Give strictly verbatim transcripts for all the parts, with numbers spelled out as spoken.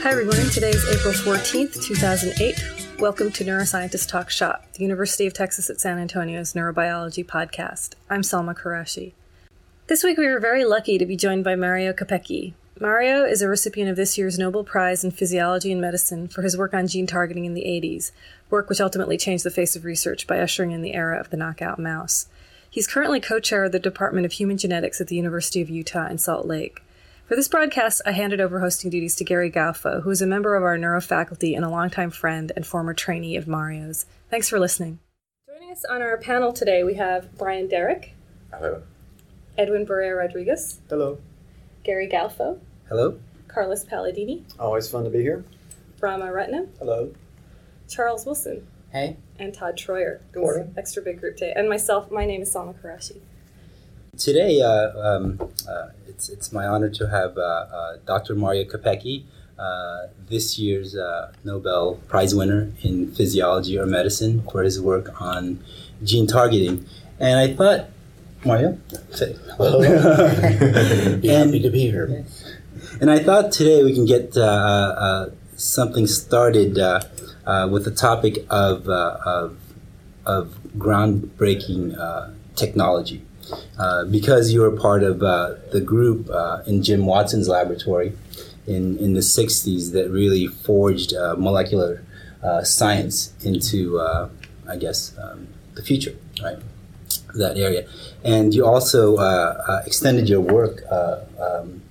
Hi everyone, today is April fourteenth, two thousand eight. Welcome to Neuroscientist Talk Shop, the University of Texas at San Antonio's Neurobiology podcast. I'm Salma Qureshi. This week we were very lucky to be joined by Mario Capecchi. Mario is a recipient of this year's Nobel Prize in Physiology and Medicine for his work on gene targeting in the eighties, work which ultimately changed the face of research by ushering in the era of the knockout mouse. He's currently co-chair of the Department of Human Genetics at the University of Utah in Salt Lake. For this broadcast, I handed over hosting duties to Gary Gaufo, who is a member of our neuro faculty and a longtime friend and former trainee of Mario's. Thanks for listening. Joining us on our panel today, we have Brian Derrick. Hello. Edwin Barea-Rodriguez. Hello. Gary Gaufo. Hello. Carlos Palladini. Always fun to be here. Rama Ratnam. Hello. Charles Wilson. Hey. And Todd Troyer. Good morning. Extra big group day. And myself, my name is Salma Qureshi. Today, uh, um, uh, it's it's my honor to have uh, uh, Doctor Mario Capecchi, uh, this year's uh, Nobel Prize winner in physiology or medicine, for his work on gene targeting. And I thought, Mario, say hello. Be happy to be here. Yes. And I thought today we can get uh, uh, something started uh, uh, with the topic of uh, of, of groundbreaking uh, technology. Uh, because you were part of uh, the group uh, in Jim Watson's laboratory in, in the sixties that really forged uh, molecular uh, science into, uh, I guess, um, the future, right? That area. And you also uh, uh, extended your work uh, um,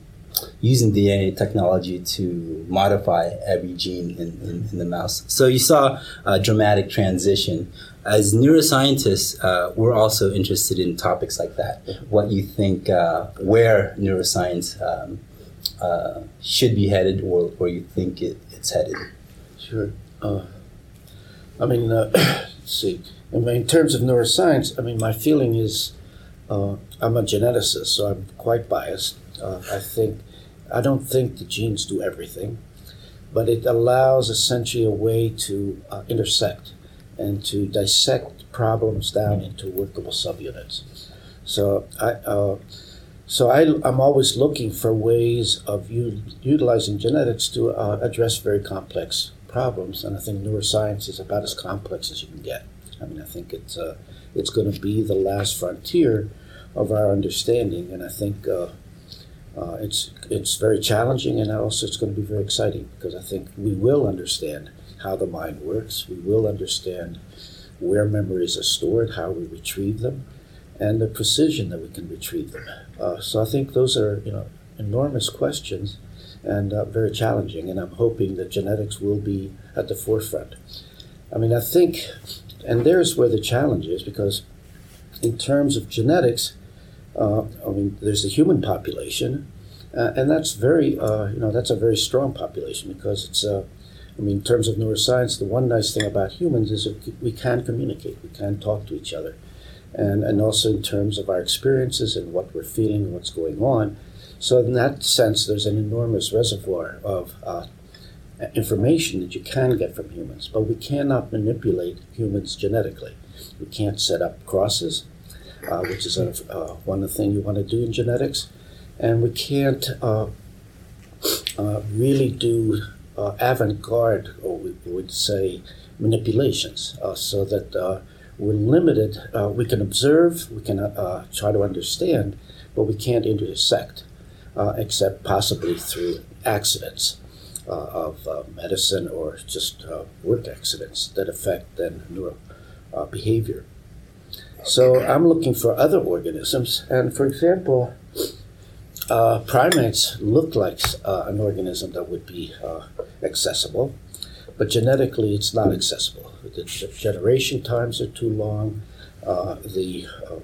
using D N A technology to modify every gene in, in, in the mouse. So you saw a dramatic transition. As neuroscientists, uh, we're also interested in topics like that. What you think, uh, where neuroscience um, uh, should be headed, or where you think it, it's headed. Sure. Uh, I mean, uh, let's see. In terms of neuroscience, I mean, my feeling is uh, I'm a geneticist, so I'm quite biased. Uh, I think I don't think the genes do everything, but it allows essentially a way to uh, intersect and to dissect problems down into workable subunits. So I, uh, so I, I'm always looking for ways of u- utilizing genetics to uh, address very complex problems, and I think neuroscience is about as complex as you can get. I mean, I think it's uh, it's going to be the last frontier of our understanding, and I think uh, uh, it's it's very challenging, and also it's going to be very exciting because I think we will understand how the mind works. We will understand where memories are stored, how we retrieve them, and the precision that we can retrieve them. Uh, so I think those are, you know, enormous questions and uh, very challenging, and I'm hoping that genetics will be at the forefront. I mean, I think, and there's where the challenge is, because in terms of genetics, uh, I mean, there's the human population, uh, and that's very, uh, you know, that's a very strong population because it's a, uh, I mean, in terms of neuroscience, the one nice thing about humans is that we can communicate, we can talk to each other. And and also in terms of our experiences and what we're feeling and what's going on. So in that sense, there's an enormous reservoir of uh, information that you can get from humans, but we cannot manipulate humans genetically. We can't set up crosses, uh, which is a, uh, one of the things you want to do in genetics. And we can't uh, uh, really do Uh, avant-garde, or we would say manipulations, uh, so that uh, we're limited. Uh, we can observe, we can uh, try to understand, but we can't intersect, uh, except possibly through accidents uh, of uh, medicine or just uh, work accidents that affect then neural uh, behavior. So I'm looking for other organisms, and for example, Uh, primates look like uh, an organism that would be uh, accessible, but genetically it's not accessible. The generation times are too long. Uh, the uh,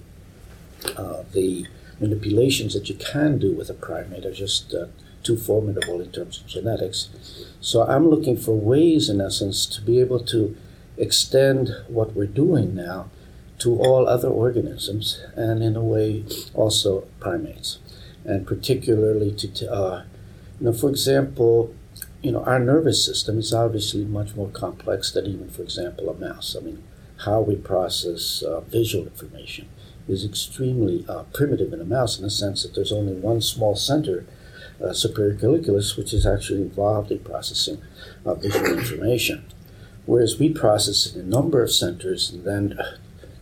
uh, the manipulations that you can do with a primate are just uh, too formidable in terms of genetics. So I'm looking for ways, in essence, to be able to extend what we're doing now to all other organisms, and in a way also primates. And particularly to, uh, you know, for example, you know, our nervous system is obviously much more complex than even, for example, a mouse. I mean, how we process uh, visual information, is extremely uh, primitive in a mouse in the sense that there's only one small center, uh, superior colliculus, which is actually involved in processing uh, visual information. Whereas we process in a number of centers and then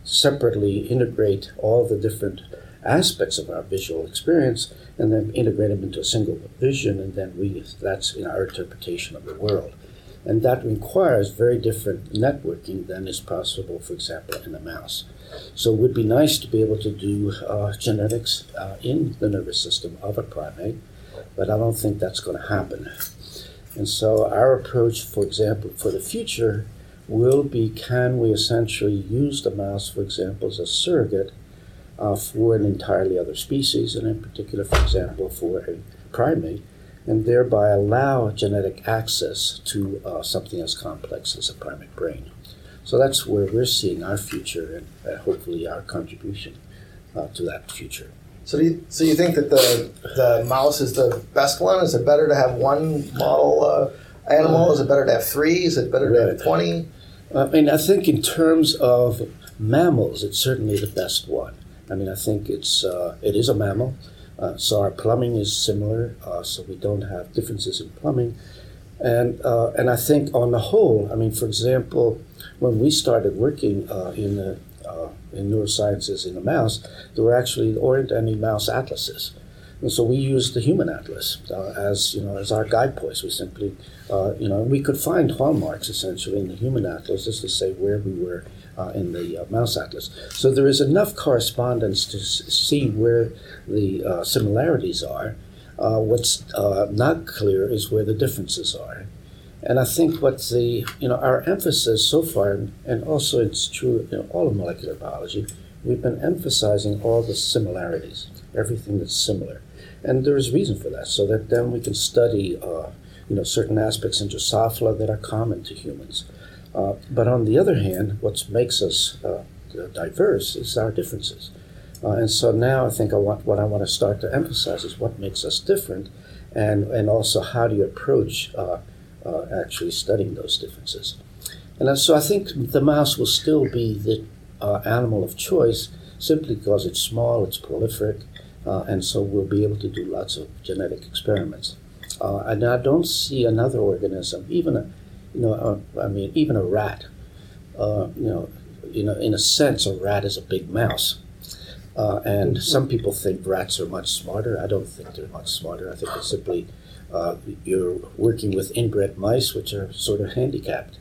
separately integrate all the different aspects of our visual experience and then integrate them into a single vision, and then we that's in our interpretation of the world. And that requires very different networking than is possible, for example, in a mouse. So it would be nice to be able to do uh, genetics uh, in the nervous system of a primate, but I don't think that's going to happen. And so our approach, for example, for the future will be, can we essentially use the mouse, for example, as a surrogate uh, for an entirely other species, and in particular, for example, for a primate, and thereby allow genetic access to uh, something as complex as a primate brain. So that's where we're seeing our future and uh, hopefully our contribution uh, to that future. So do you, so you think that the the mouse is the best one? Is it better to have one model uh, animal? Is it better to have three? Is it better to right. have twenty? I mean, I think in terms of mammals, it's certainly the best one. I mean, I think it's uh, it is a mammal. Uh, so our plumbing is similar, uh, so we don't have differences in plumbing. And uh, and I think on the whole, I mean, for example, when we started working uh, in the, uh, in neurosciences in the mouse, there were actually there weren't any mouse atlases. And so we used the human atlas uh, as, you know, as our guidepost. We simply, uh, you know, we could find hallmarks essentially in the human atlas just to say where we were Uh, in the uh, mouse atlas. So there is enough correspondence to s- see where the uh, similarities are. Uh, what's uh, not clear is where the differences are. And I think what the, you know, our emphasis so far, and also it's true in all of molecular biology, we've been emphasizing all the similarities, everything that's similar. And there is reason for that, so that then we can study, uh, you know, certain aspects in Drosophila that are common to humans. Uh, but on the other hand, what makes us uh, diverse is our differences. Uh, and so now I think I want, what I want to start to emphasize is what makes us different, and, and also how do you approach uh, uh, actually studying those differences. And so I think the mouse will still be the uh, animal of choice simply because it's small, it's prolific, uh, and so we'll be able to do lots of genetic experiments. Uh, and I don't see another organism, even a You know, uh, I mean, even a rat. Uh, you know, you know, in a sense, a rat is a big mouse, uh, and mm-hmm. some people think rats are much smarter. I don't think they're much smarter. I think it's simply uh, you're working with inbred mice, which are sort of handicapped,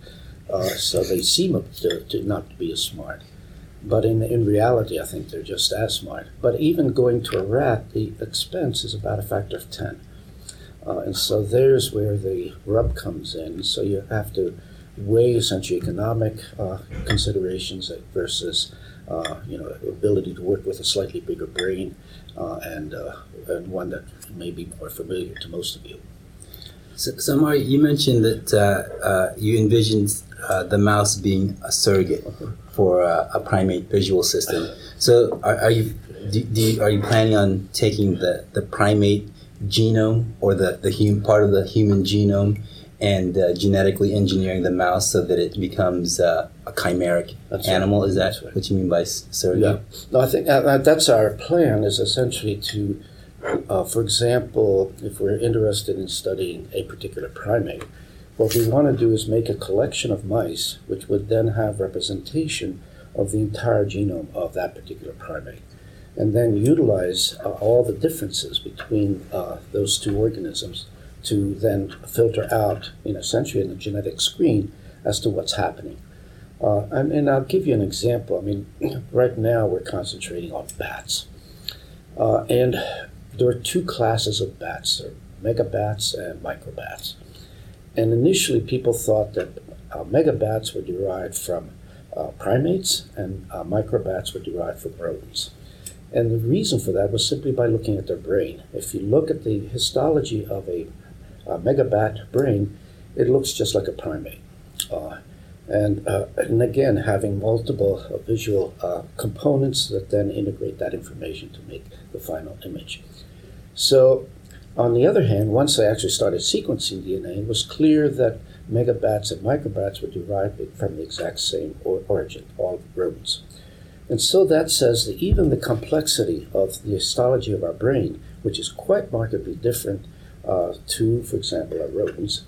uh, so they seem to, to not be as smart. But in in reality, I think they're just as smart. But even going to a rat, the expense is about a factor of ten. Uh, and so there's where the rub comes in. So you have to weigh essentially economic uh, considerations versus, uh, you know, ability to work with a slightly bigger brain uh, and, uh, and one that may be more familiar to most of you. So, so Mario, you mentioned that uh, uh, you envisioned uh, the mouse being a surrogate uh-huh. for uh, a primate visual system. So are, are you do, do you, are you planning on taking the, the primate genome or the, the hum, part of the human genome and uh, genetically engineering the mouse so that it becomes uh, a chimeric that's animal? Right. Is that right. what you mean by surrogate? Yeah. No, I think uh, that's our plan is essentially to, uh, for example, if we're interested in studying a particular primate, what we want to do is make a collection of mice which would then have representation of the entire genome of that particular primate, and then utilize uh, all the differences between uh, those two organisms to then filter out, you know, essentially in the genetic screen as to what's happening. Uh, and, and I'll give you an example. I mean, right now we're concentrating on bats. Uh, and there are two classes of bats. There are megabats and microbats. And initially people thought that uh, megabats were derived from uh, primates and uh, microbats were derived from rodents. And the reason for that was simply by looking at their brain. If you look at the histology of a, a megabat brain, it looks just like a primate. Uh, and, uh, and again, having multiple uh, visual uh, components that then integrate that information to make the final image. So on the other hand, once I actually started sequencing D N A, it was clear that megabats and microbats were derived from the exact same or- origin, all rodents. And so that says that even the complexity of the histology of our brain, which is quite markedly different uh, to, for example, our rodents,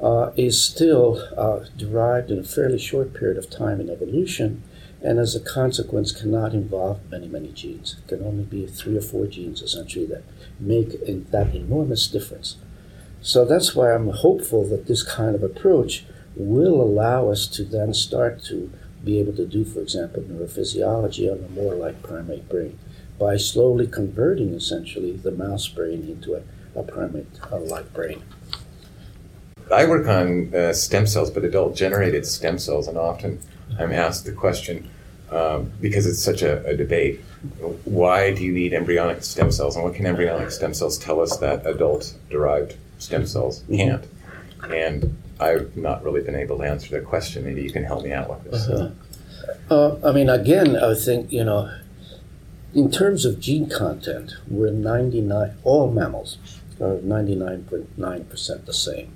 uh, is still uh, derived in a fairly short period of time in evolution, and as a consequence cannot involve many, many genes. It can only be three or four genes, essentially, that make in that enormous difference. So that's why I'm hopeful that this kind of approach will allow us to then start to be able to do, for example, neurophysiology on a more like primate brain by slowly converting, essentially, the mouse brain into a, a primate-like brain. I work on uh, stem cells, but adult-generated stem cells, and often I'm asked the question, um, because it's such a, a debate, why do you need embryonic stem cells, and what can embryonic stem cells tell us that adult-derived stem cells can't? And I've not really been able to answer that question. Maybe you can help me out with this. Uh-huh. Uh, I mean, again, I think, you know, in terms of gene content, we're ninety-nine, all mammals are ninety-nine point nine percent the same.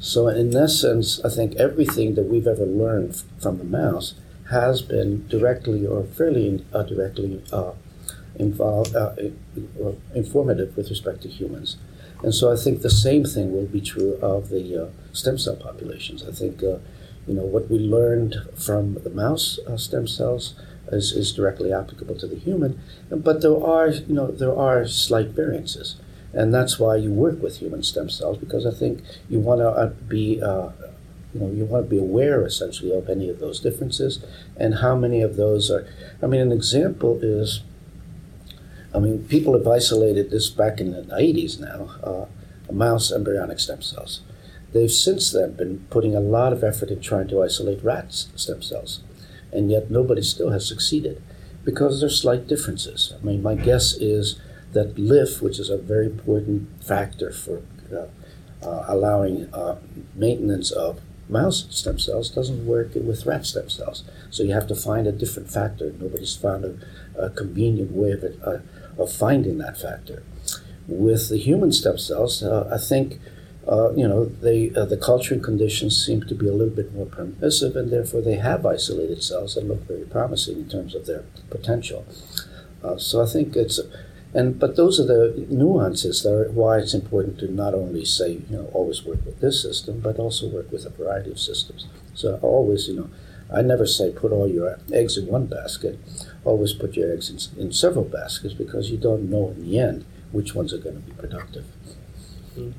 So in essence, I think everything that we've ever learned from the mouse has been directly or fairly indirectly uh, involved, uh, informative with respect to humans. And so I think the same thing will be true of the uh, stem cell populations. I think, uh, you know, what we learned from the mouse uh, stem cells is, is directly applicable to the human, but there are, you know, there are slight variances. And that's why you work with human stem cells, because I think you want to be, uh, you know, you want to be aware, essentially, of any of those differences and how many of those are. I mean, an example is, I mean, people have isolated this back in the eighties now, uh, mouse embryonic stem cells. They've since then been putting a lot of effort in trying to isolate rats' stem cells, and yet nobody still has succeeded because there's slight differences. I mean, my guess is that L I F, which is a very important factor for uh, uh, allowing uh, maintenance of mouse stem cells, doesn't work with rat stem cells. So you have to find a different factor. Nobody's found a, a convenient way of it, uh, of finding that factor. With the human stem cells, uh, I think, uh, you know, they, uh, the culturing conditions seem to be a little bit more permissive, and therefore they have isolated cells that look very promising in terms of their potential. Uh, so I think it's, and but those are the nuances that are why it's important to not only say, you know, always work with this system, but also work with a variety of systems. So always, you know, I never say put all your eggs in one basket. Always put your eggs in, in several baskets, because you don't know in the end which ones are going to be productive. Mm-hmm.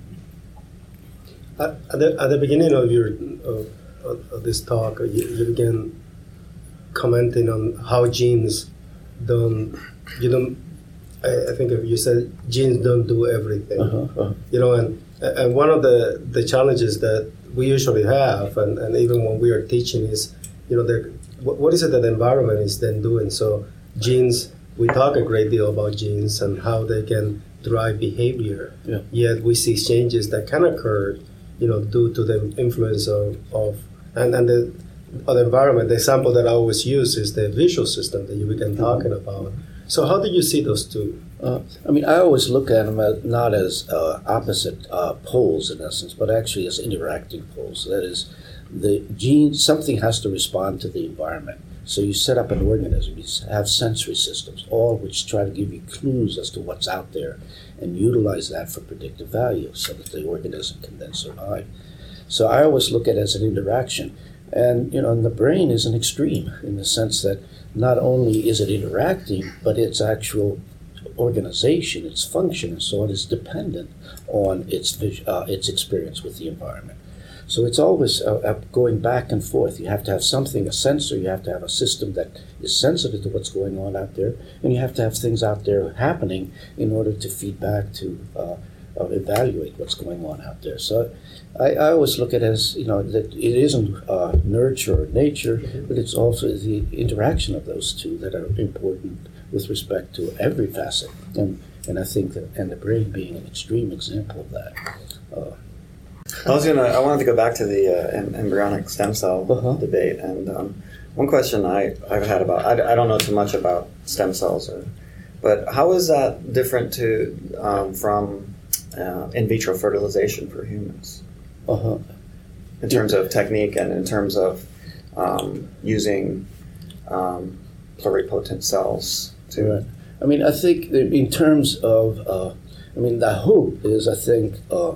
At, at, the, at the beginning of your of, of this talk, you, you began commenting on how genes don't, you don't, I, I think you said genes don't do everything. Uh-huh, uh-huh. You know, and, and one of the, the challenges that we usually have, and, and even when we are teaching is, you know, they're what is it that the environment is then doing? So genes, we talk a great deal about genes and how they can drive behavior. Yeah. Yet we see changes that can occur, you know, due to the influence of, of and, and the, of the environment. The example that I always use is the visual system that you began talking about. So how do you see those two? Uh, I mean, I always look at them as, not as uh, opposite uh, poles in essence, but actually as interacting poles. That is, the gene, something has to respond to the environment. So you set up an organism, you have sensory systems, all which try to give you clues as to what's out there and utilize that for predictive value so that the organism can then survive. So I always look at it as an interaction. And, you know, and the brain is an extreme in the sense that not only is it interacting, but its actual organization, its function, and so on is dependent on its uh, its experience with the environment. So it's always uh, going back and forth. You have to have something, a sensor, you have to have a system that is sensitive to what's going on out there, and you have to have things out there happening in order to feed back to uh, uh, evaluate what's going on out there. So I, I always look at it as, you know, that it isn't uh, nurture or nature, but it's also the interaction of those two that are important with respect to every facet. And, and I think that, and the brain being an extreme example of that. Uh, I was gonna. I wanted to go back to the uh, em- embryonic stem cell uh-huh. debate, and um, one question I I've had about I, I don't know too much about stem cells, or, but how is that different to um, from uh, in vitro fertilization for humans? Uh-huh. In terms of technique and in terms of um, using um, pluripotent cells to it. I mean, I think in terms of, uh, I mean, the hope is, I think, uh,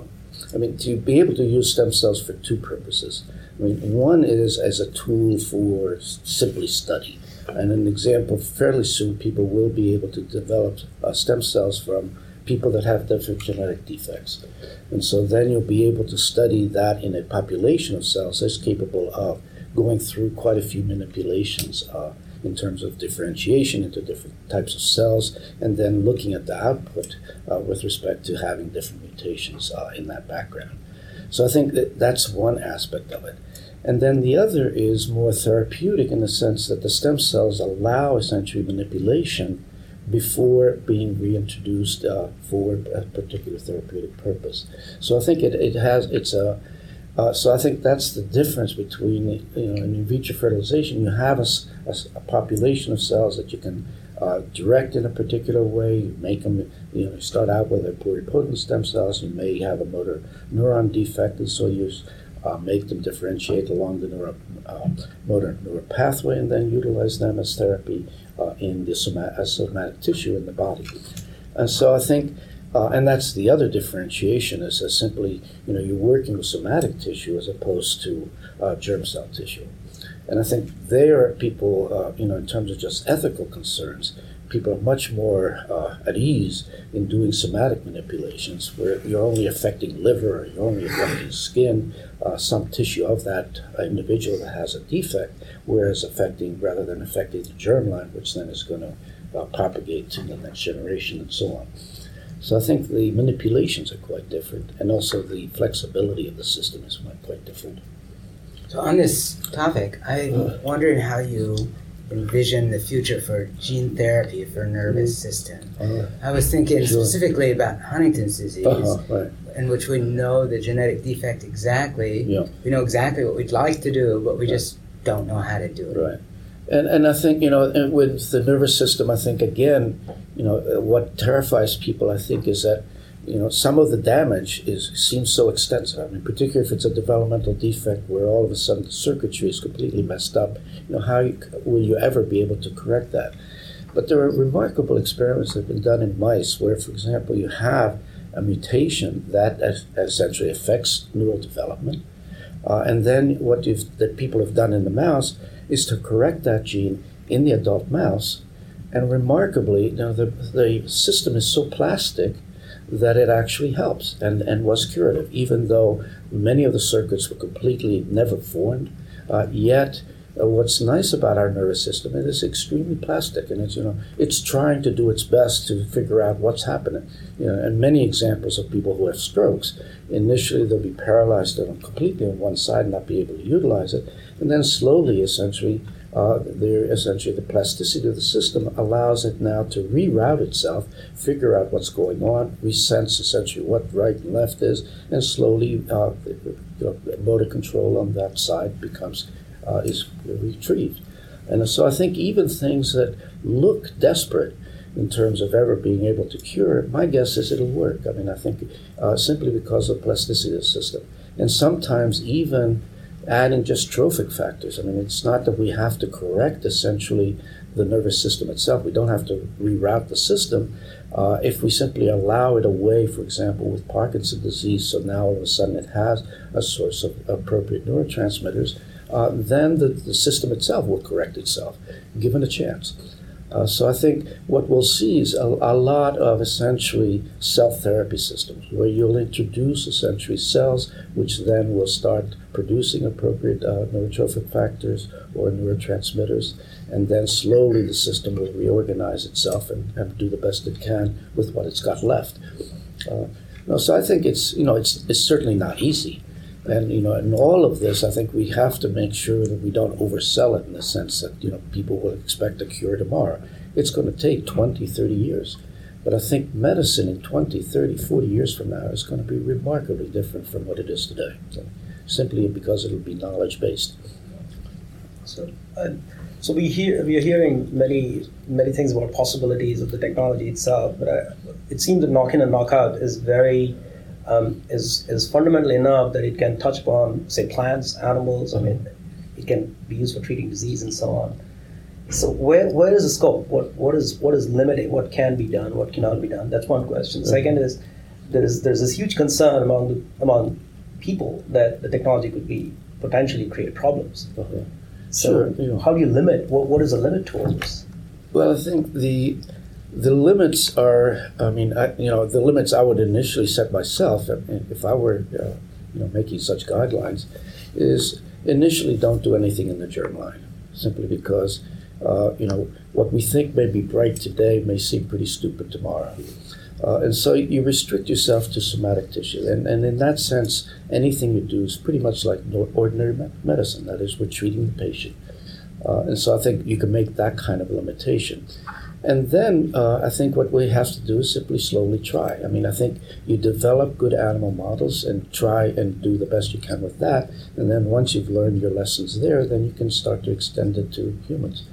I mean, to be able to use stem cells for two purposes. I mean, one is as a tool for simply study. And an example, fairly soon people will be able to develop uh, stem cells from people that have different genetic defects. And so then you'll be able to study that in a population of cells that's capable of going through quite a few manipulations uh, in terms of differentiation into different types of cells, and then looking at the output uh, with respect to having different mutations uh, in that background. So I think that that's one aspect of it. And then the other is more therapeutic in the sense that the stem cells allow essentially manipulation before being reintroduced uh, for a particular therapeutic purpose. So I think it, it has, it's a, uh, so I think that's the difference between, you know, in vitro fertilization. You have a, a, a population of cells that you can uh, direct in a particular way. You make them, you know, you start out with a pluripotent stem cells. You may have a motor neuron defect, and so you Uh, make them differentiate along the neuro, uh, motor neural pathway, and then utilize them as therapy uh, in the soma- as somatic tissue in the body. And so I think, uh, and that's the other differentiation, is that simply, you know, you're working with somatic tissue as opposed to uh, germ cell tissue. And I think there people, uh, you know, in terms of just ethical concerns, people are much more uh, at ease in doing somatic manipulations where you're only affecting liver or you're only affecting skin, uh, some tissue of that individual that has a defect, whereas affecting, rather than affecting the germline, which then is going to uh, propagate to the next generation and so on. So I think the manipulations are quite different, and also the flexibility of the system is quite different. So on this topic, I'm wondering how you envision the future for gene therapy for nervous system. Uh, I was thinking sure. specifically about Huntington's disease, uh-huh, right. in which we know the genetic defect exactly. Yeah. We know exactly what we'd like to do, but we right. just don't know how to do it. Right. And and I think, you know, and with the nervous system, I think, again, you know, what terrifies people, I think, is that, you know, some of the damage is seems so extensive. I mean, particularly if it's a developmental defect where all of a sudden the circuitry is completely messed up, you know, how you, will you ever be able to correct that? But there are remarkable experiments that have been done in mice where, for example, you have a mutation that essentially affects neural development. Uh, and then what you've, that people have done in the mouse is to correct that gene in the adult mouse. And remarkably, you know, the, the system is so plastic that it actually helps and, and was curative, even though many of the circuits were completely never formed. Uh, yet, uh, what's nice about our nervous system, it is extremely plastic, and it's, you know, it's trying to do its best to figure out what's happening. You know, and many examples of people who have strokes, initially they'll be paralyzed on completely on one side and not be able to utilize it, and then slowly, essentially, Uh, there, essentially, the plasticity of the system allows it now to reroute itself, figure out what's going on, resense essentially what right and left is, and slowly uh, the, the motor control on that side becomes uh, is retrieved. And so I think even things that look desperate in terms of ever being able to cure it, my guess is it'll work. I mean, I think uh, simply because of the plasticity of the system. And sometimes even adding just trophic factors. I mean, it's not that we have to correct, essentially, the nervous system itself. We don't have to reroute the system uh, if we simply allow it away, for example, with Parkinson's disease, so now all of a sudden it has a source of appropriate neurotransmitters, uh, then the, the system itself will correct itself, given a chance. Uh, so I think what we'll see is a, a lot of essentially self-therapy systems where you'll introduce essentially cells which then will start producing appropriate uh, neurotrophic factors or neurotransmitters, and then slowly the system will reorganize itself and, and do the best it can with what it's got left. Uh, no, so I think it's, you know, it's, it's certainly not easy. And, you know, in all of this, I think we have to make sure that we don't oversell it in the sense that, you know, people will expect a cure tomorrow. It's going to take twenty, thirty years. But I think medicine in twenty, thirty, forty years from now is going to be remarkably different from what it is today, so, simply because it'll be knowledge-based. So, uh, so we hear we are hearing many many things about possibilities of the technology itself, but I, it seems that knock-in and knock-out is very... Um, is is fundamental enough that it can touch upon, say, plants, animals. I mean, it can be used for treating disease and so on. So where where is the scope? What what is what is limited? What can be done? What cannot be done? That's one question. Mm-hmm. Second is there's there's this huge concern among the, among people that the technology could be potentially create problems. Okay. So sure. How do you limit? What what is the limit towards? Well, I think the the limits are. I mean, I, you know, the limits I would initially set myself if I were uh, you know making such guidelines is initially don't do anything in the germline simply because. Uh, you know, what we think may be bright today may seem pretty stupid tomorrow. Uh, and so you restrict yourself to somatic tissue. And, and in that sense, anything you do is pretty much like ordinary medicine. That is, we're treating the patient. Uh, and so I think you can make that kind of limitation. And then uh, I think what we have to do is simply slowly try. I mean, I think you develop good animal models and try and do the best you can with that. And then once you've learned your lessons there, then you can start to extend it to humans.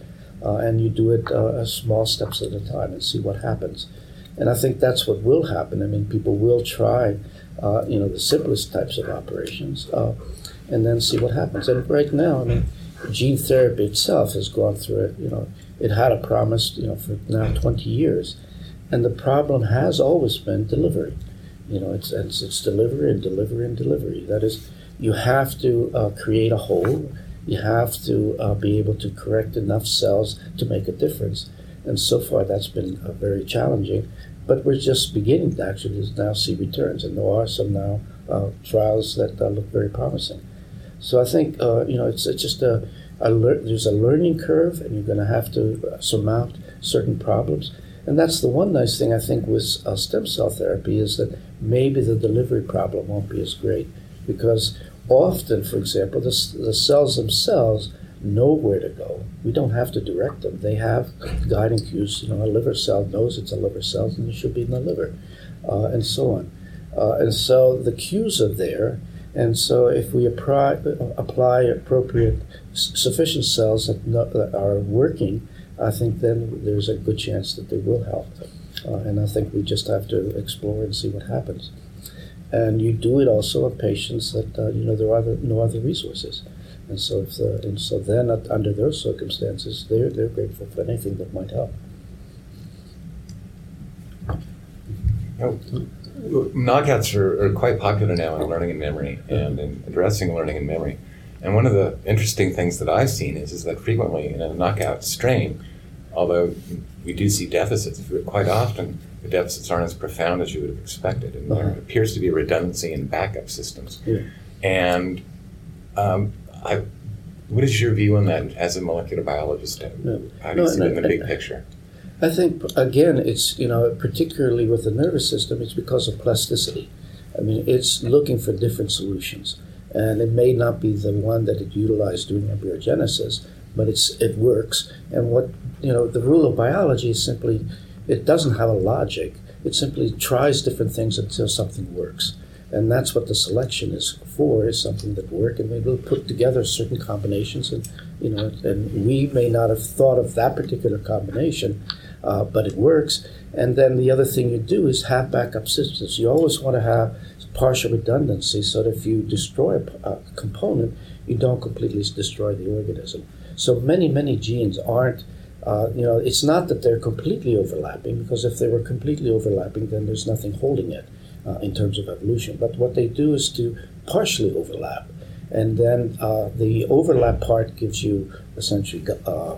Uh, and you do it uh, small steps at a time and see what happens. And I think that's what will happen. I mean, people will try, uh, you know, the simplest types of operations uh, and then see what happens. And right now, I mean, gene therapy itself has gone through it. You know, it had a promise, you know, for now twenty years. And the problem has always been delivery. You know, it's it's, it's delivery and delivery and delivery. That is, you have to uh, create a hole. You have to uh, be able to correct enough cells to make a difference. And so far, that's been uh, very challenging. But we're just beginning to actually now see returns. And there are some now uh, trials that uh, look very promising. So I think, uh, you know, it's, it's just a, a lear- there's a learning curve, and you're going to have to surmount certain problems. And that's the one nice thing, I think, with uh, stem cell therapy is that maybe the delivery problem won't be as great because often, for example, the, the cells themselves know where to go. We don't have to direct them. They have guiding cues. You know, a liver cell knows it's a liver cell and it should be in the liver, uh, and so on. Uh, and so the cues are there. And so if we apply, apply appropriate, sufficient cells that, no, that are working, I think then there's a good chance that they will help. Uh, and I think we just have to explore and see what happens. And you do it also on patients that uh, you know there are other, no other resources, and so if the, and so then uh, under those circumstances, they're they're grateful for anything that might help. Oh, knockouts are, are quite popular now in learning and memory, and in addressing learning and memory. And one of the interesting things that I've seen is is that frequently in a knockout strain, although we do see deficits quite often. The deficits aren't as profound as you would have expected, and uh-huh. there appears to be a redundancy in backup systems. Yeah. And um, I, what is your view on that as a molecular biologist? No. How do you no, see no, it in the big I, picture? I think again, it's you know particularly with the nervous system, it's because of plasticity. I mean, it's looking for different solutions, and it may not be the one that it utilized during embryogenesis, but it's it works. And what you know, the rule of biology is simply. It doesn't have a logic. It simply tries different things until something works. And that's what the selection is for, is something that works. And we'll put together certain combinations. And you know, and we may not have thought of that particular combination, uh, but it works. And then the other thing you do is have backup systems. You always want to have partial redundancy so that if you destroy a, a component, you don't completely destroy the organism. So many, many genes aren't Uh, you know, it's not that they're completely overlapping, because if they were completely overlapping, then there's nothing holding it uh, in terms of evolution. But what they do is to partially overlap, and then uh, the overlap part gives you essentially uh,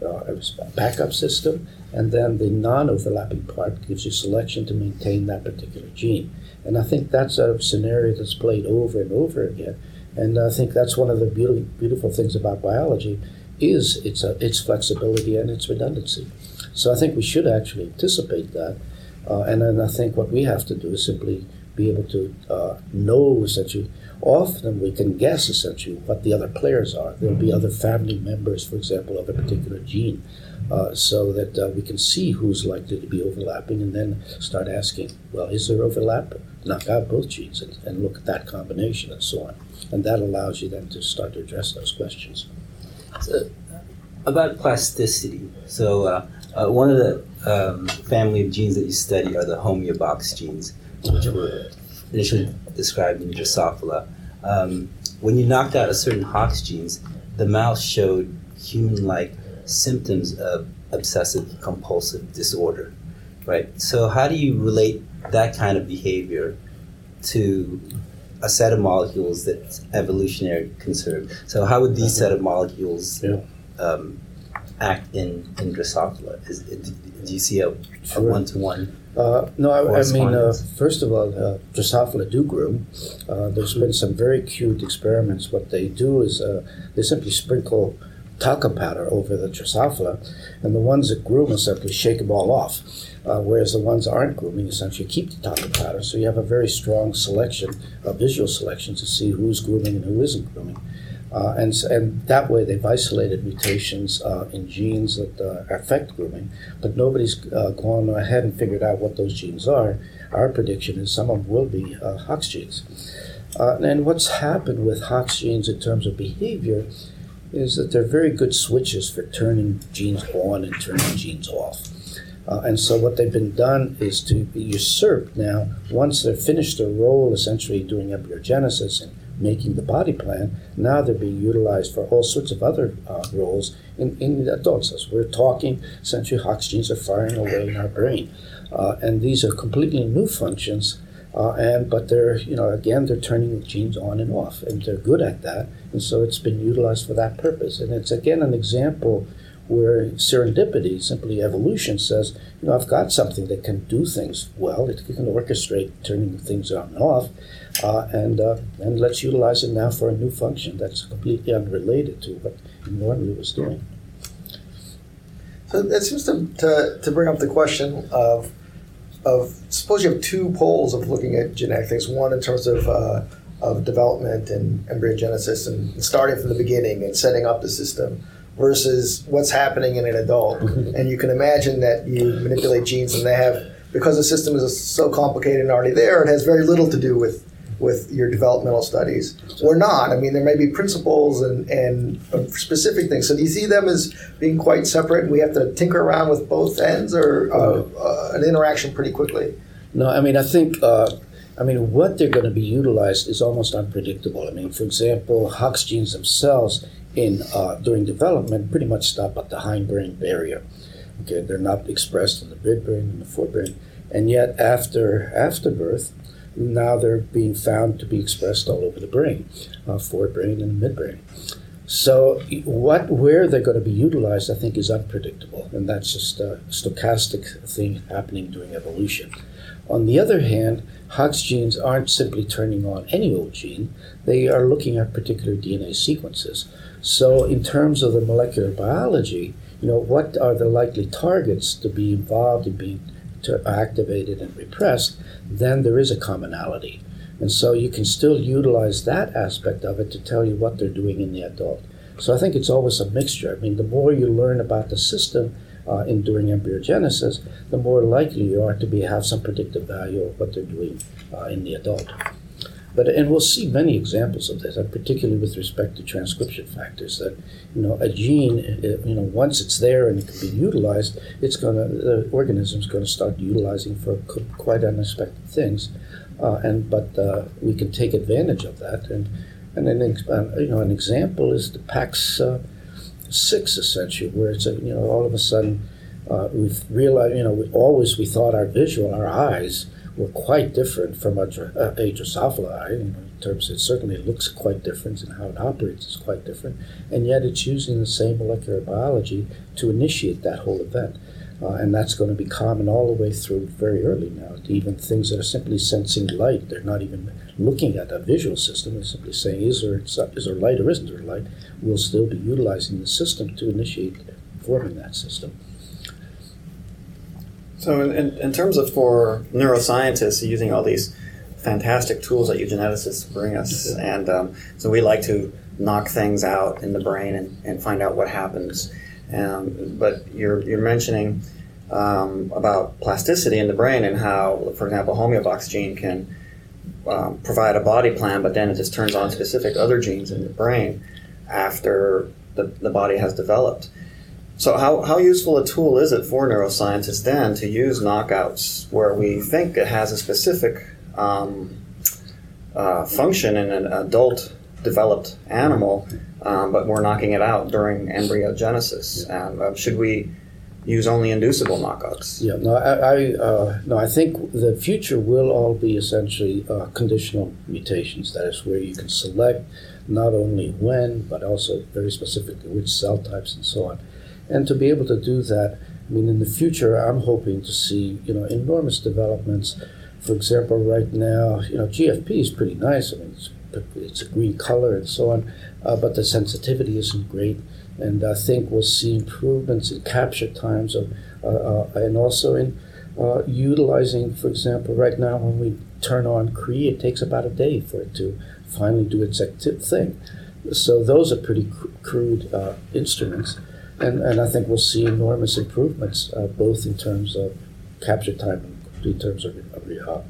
uh, a backup system, and then the non-overlapping part gives you selection to maintain that particular gene. And I think that's a scenario that's played over and over again. And I think that's one of the beautiful, beautiful things about biology. Is its uh, its flexibility and its redundancy. So I think we should actually anticipate that. Uh, and then I think what we have to do is simply be able to uh, know essentially, often we can guess essentially what the other players are. There'll be other family members, for example, of a particular gene, uh, so that uh, we can see who's likely to be overlapping and then start asking, well, is there overlap? Knock out both genes and, and look at that combination and so on. And that allows you then to start to address those questions. So, about plasticity. So uh, uh, one of the um, family of genes that you study are the homeobox genes, which were initially described in Drosophila. Um, when you knocked out a certain Hox genes, the mouse showed human-like symptoms of obsessive compulsive disorder, right? So how do you relate that kind of behavior to a set of molecules that's evolutionary concern? So how would these set of molecules yeah. um, act in, in Drosophila? Is, do, do you see a, sure. a one-to-one? Uh, no, I, I mean, uh, first of all, uh, Drosophila do groom. Uh, there's been some very cute experiments. What they do is uh, they simply sprinkle talcum powder over the Drosophila, and the ones that groom essentially shake them all off, uh, whereas the ones that aren't grooming essentially keep the talcum powder. So you have a very strong selection, uh, visual selection, to see who's grooming and who isn't grooming. Uh, and, and that way they've isolated mutations uh, in genes that uh, affect grooming, but nobody's uh, gone ahead and figured out what those genes are. Our prediction is some of them will be uh, Hox genes. Uh, and what's happened with Hox genes in terms of behavior is that they're very good switches for turning genes on and turning genes off. Uh, and so what they've been done is to be usurped now, once they've finished their role essentially doing embryogenesis and making the body plan, now they're being utilized for all sorts of other uh, roles in, in adults. As we're talking, essentially Hox genes are firing away in our brain. Uh, and these are completely new functions. Uh, and but they're, you know, again, they're turning the genes on and off, and they're good at that, and so it's been utilized for that purpose. And it's, again, an example where serendipity, simply evolution, says, you know, I've got something that can do things well. It can orchestrate turning things on and off, uh, and, uh, and let's utilize it now for a new function that's completely unrelated to what it normally was doing. So that seems to, to, to bring up the question of, Of suppose you have two poles of looking at genetics, one in terms of uh, of development and embryogenesis and starting from the beginning and setting up the system versus what's happening in an adult. And you can imagine that you manipulate genes and they have, because the system is so complicated and already there, it has very little to do with, with your developmental studies. Or not. I mean, there may be principles and, and specific things. So do you see them as being quite separate and we have to tinker around with both ends or uh, uh, an interaction pretty quickly? No, I mean, I think, uh, I mean, what they're going to be utilized is almost unpredictable. I mean, for example, Hox genes themselves in uh, during development pretty much stop at the hindbrain barrier. Okay, they're not expressed in the midbrain and the forebrain. And yet after after birth, now they're being found to be expressed all over the brain, uh, forebrain and midbrain. So what, where they're going to be utilized, I think, is unpredictable, and that's just a stochastic thing happening during evolution. On the other hand, Hox genes aren't simply turning on any old gene. They are looking at particular D N A sequences. So in terms of the molecular biology, you know, what are the likely targets to be involved in being to activated and repressed, then there is a commonality. And so you can still utilize that aspect of it to tell you what they're doing in the adult. So I think it's always a mixture. I mean, the more you learn about the system uh, in during embryogenesis, the more likely you are to be have some predictive value of what they're doing uh, in the adult. But, and we'll see many examples of this, particularly with respect to transcription factors, that, you know, a gene, it, you know, once it's there and it can be utilized, it's going to, the organism's going to start utilizing for quite unexpected things. Uh, and, but uh, we can take advantage of that. And, and an, you know, an example is the P A X six, uh, essentially, where it's, a, you know, all of a sudden uh, we've realized, you know, we, always we thought our visual, our eyes, were quite different from a, a Drosophila eye, in terms it certainly looks quite different and how it operates is quite different, and yet it's using the same molecular biology to initiate that whole event. Uh, and that's going to be common all the way through very early now, even things that are simply sensing light. They're not even looking at a visual system. They're simply saying, is there, is there light or isn't there light? We'll still be utilizing the system to initiate forming that system. So in, in, in terms of for neuroscientists using all these fantastic tools that you geneticists bring us, and um, so we like to knock things out in the brain and, and find out what happens. Um, but you're you're mentioning um, about plasticity in the brain and how, for example, homeobox gene can um, provide a body plan, but then it just turns on specific other genes in the brain after the, the body has developed. So how, how useful a tool is it for neuroscientists then to use knockouts where we think it has a specific um, uh, function in an adult developed animal, um, but we're knocking it out during embryogenesis. Yeah. Um, uh, should we use only inducible knockouts? Yeah, no, I, I uh, no, I think the future will all be essentially uh, conditional mutations. That is where you can select not only when, but also very specifically which cell types and so on. And to be able to do that, I mean, in the future, I'm hoping to see, you know, enormous developments. For example, right now, you know, G F P is pretty nice. I mean, it's, it's a green color and so on, uh, but the sensitivity isn't great. And I think we'll see improvements in capture times of, uh, uh, and also in uh, utilizing, for example, right now when we turn on Cree, it takes about a day for it to finally do its active thing. So those are pretty cr- crude uh, instruments. And, and I think we'll see enormous improvements, uh, both in terms of capture time, in terms of uh,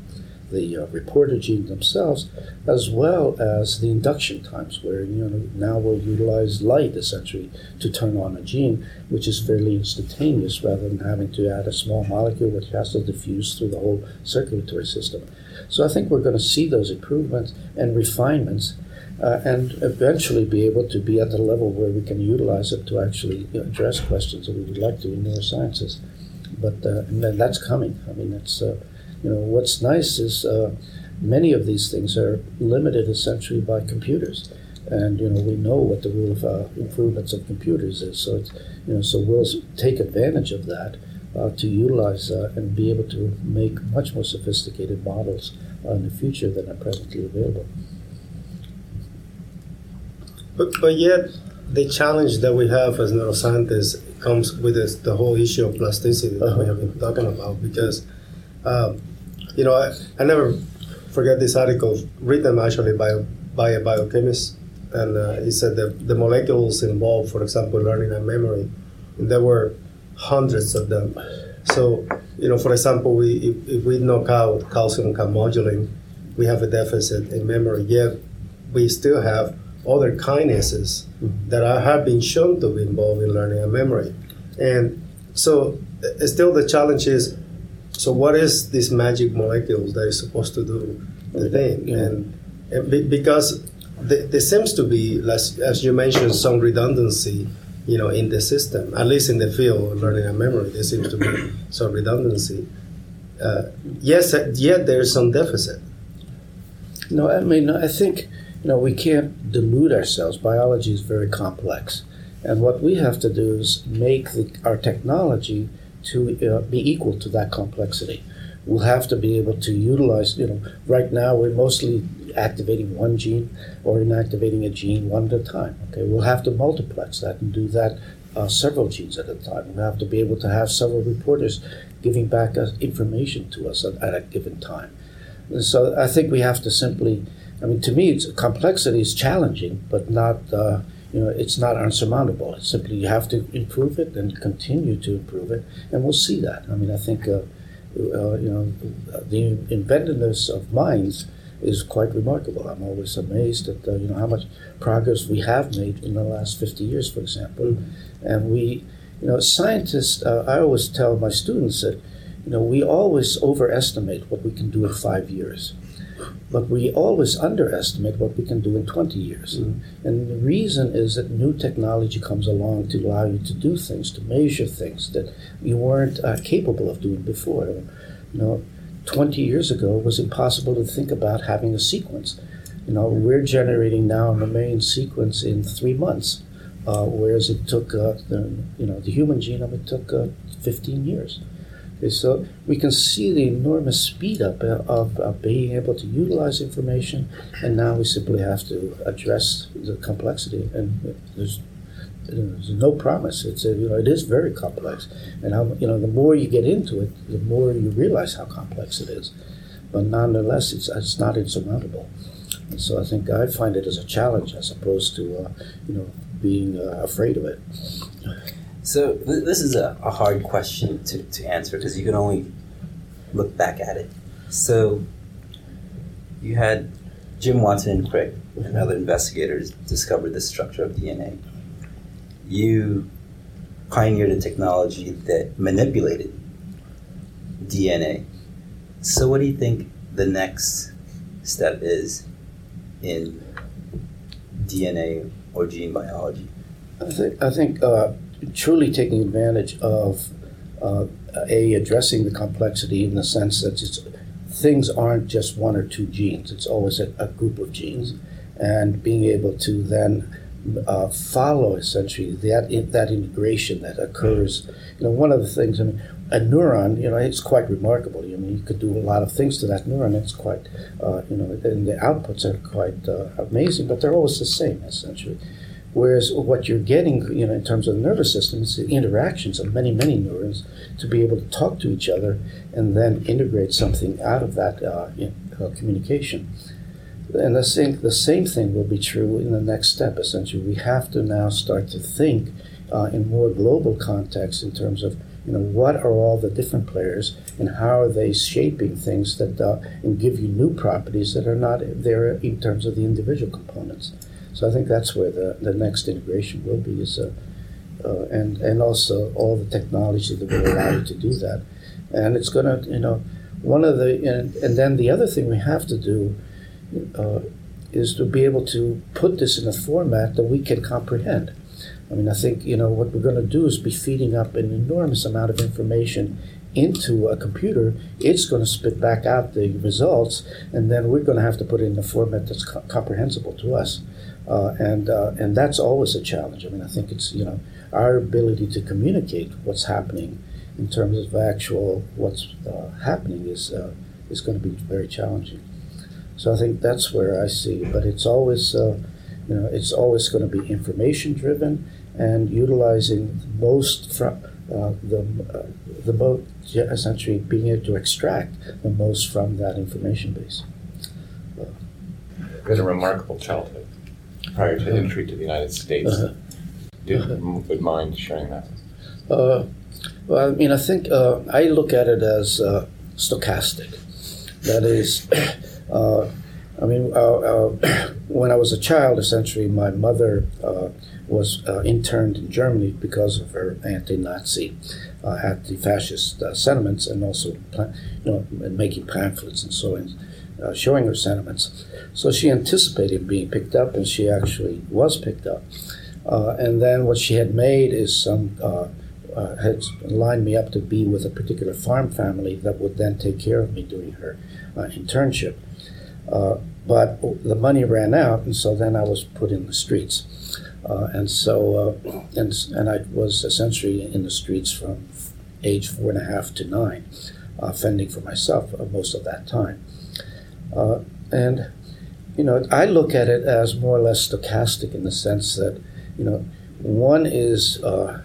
the uh, reporter genes themselves, as well as the induction times, where you know now we'll utilize light essentially to turn on a gene, which is fairly instantaneous, rather than having to add a small molecule which has to diffuse through the whole circulatory system. So I think we're going to see those improvements and refinements, uh, and eventually be able to be at the level where we can utilize it to actually you know, address questions that we would like to in neurosciences. But uh, and then that's coming. I mean, it's uh, you know what's nice is uh, many of these things are limited essentially by computers, and you know we know what the rule of uh, improvements of computers is. So it's you know so we'll take advantage of that uh, to utilize uh, and be able to make much more sophisticated models uh, in the future than are presently available. But but yet the challenge that we have as neuroscientists comes with this, the whole issue of plasticity that we have been talking about, because, um, you know, I, I never forget this article written actually by, by a biochemist, and uh, he said that the molecules involved, for example, learning and memory, and there were hundreds of them. So, you know, for example, we if, if we knock out calcium camomodulin, we have a deficit in memory, yet we still have other kinases mm-hmm. that are, have been shown to be involved in learning and memory. And so uh, still the challenge is, so what is this magic molecule that is supposed to do the thing? Yeah. And, and be, because th- there seems to be, as, as you mentioned, some redundancy you know, in the system, at least in the field of learning and memory, there seems to be some redundancy. Uh, yes, yet there is some deficit. No, I mean, I think... You know, we can't delude ourselves. Biology is very complex. And what we have to do is make the, our technology to uh, be equal to that complexity. We'll have to be able to utilize, you know, right now we're mostly activating one gene or inactivating a gene one at a time. Okay, we'll have to multiplex that and do that uh, several genes at a time. We'll have to be able to have several reporters giving back us information to us at, at a given time. And so I think we have to simply... I mean, to me, it's, complexity is challenging, but not, uh, you know, it's not unsurmountable. It's simply you have to improve it and continue to improve it, and we'll see that. I mean, I think, uh, uh, you know, the inventiveness of minds is quite remarkable. I'm always amazed at, uh, you know, how much progress we have made in the last fifty years, for example. Mm-hmm. And we, you know, scientists, uh, I always tell my students that, you know, we always overestimate what we can do in five years. But we always underestimate what we can do in twenty years. Mm-hmm. And the reason is that new technology comes along to allow you to do things, to measure things that you weren't uh, capable of doing before. You know, twenty years ago, it was impossible to think about having a sequence. You know, we're generating now a mammalian sequence in three months, uh, whereas it took, uh, the, you know, the human genome, it took uh, fifteen years. So we can see the enormous speed up of, of being able to utilize information, and now we simply have to address the complexity. And there's, there's no promise. It's a, you know it is very complex, and how, you know the more you get into it, the more you realize how complex it is. But nonetheless, it's it's not insurmountable. And so I think I find it as a challenge as opposed to uh, you know being uh, afraid of it. So th- this is a, a hard question to, to answer because you can only look back at it. So you had Jim Watson and Cree and other investigators discovered the structure of D N A. You pioneered a technology that manipulated D N A. So what do you think the next step is in D N A or gene biology? I think, I think uh, truly taking advantage of uh, a addressing the complexity in the sense that it's, things aren't just one or two genes. It's always a, a group of genes, and being able to then uh, follow essentially that in, that integration that occurs. You know, one of the things, I mean, a neuron, you know, it's quite remarkable. I mean, you could do a lot of things to that neuron. It's quite, uh, you know, and the outputs are quite uh, amazing, but they're always the same, essentially. Whereas what you're getting, you know, in terms of the nervous system is the interactions of many, many neurons to be able to talk to each other and then integrate something out of that uh, you know, uh, communication. And I think the same thing will be true in the next step, essentially. We have to now start to think uh, in more global context in terms of, you know, what are all the different players and how are they shaping things that uh, and give you new properties that are not there in terms of the individual components. So I think that's where the, the next integration will be, is uh, uh, and and also all the technology that will allow you to do that. And it's going to, you know, one of the, and, and then the other thing we have to do uh, is to be able to put this in a format that we can comprehend. I mean, I think, you know, what we're going to do is be feeding up an enormous amount of information into a computer. It's going to spit back out the results, and then we're going to have to put it in a format that's co- comprehensible to us. Uh, and uh, and that's always a challenge. I mean, I think it's, you know, our ability to communicate what's happening in terms of actual what's uh, happening is uh, is going to be very challenging. So I think that's where I see. But it's always, uh, you know, it's always going to be information driven and utilizing most from uh, the uh, the most essentially being able to extract the most from that information base. Uh, we had a remarkable childhood. Prior to entry to the United States, uh-huh. Did, uh-huh. would mind sharing that? Uh, well, I mean, I think uh, I look at it as uh, stochastic. That is, uh, I mean, uh, uh, when I was a child, essentially, my mother uh, was uh, interned in Germany because of her anti-Nazi, uh, anti-fascist uh, sentiments, and also, you know, making pamphlets and so on. Uh, showing her sentiments. So she anticipated being picked up, and she actually was picked up. Uh, and then what she had made is some, uh, uh, had lined me up to be with a particular farm family that would then take care of me during her uh, internship. Uh, but the money ran out, and so then I was put in the streets. Uh, and so, uh, and, and I was essentially in the streets from age four and a half to nine, uh, fending for myself uh, most of that time. Uh, and, you know, I look at it as more or less stochastic in the sense that, you know, one is uh,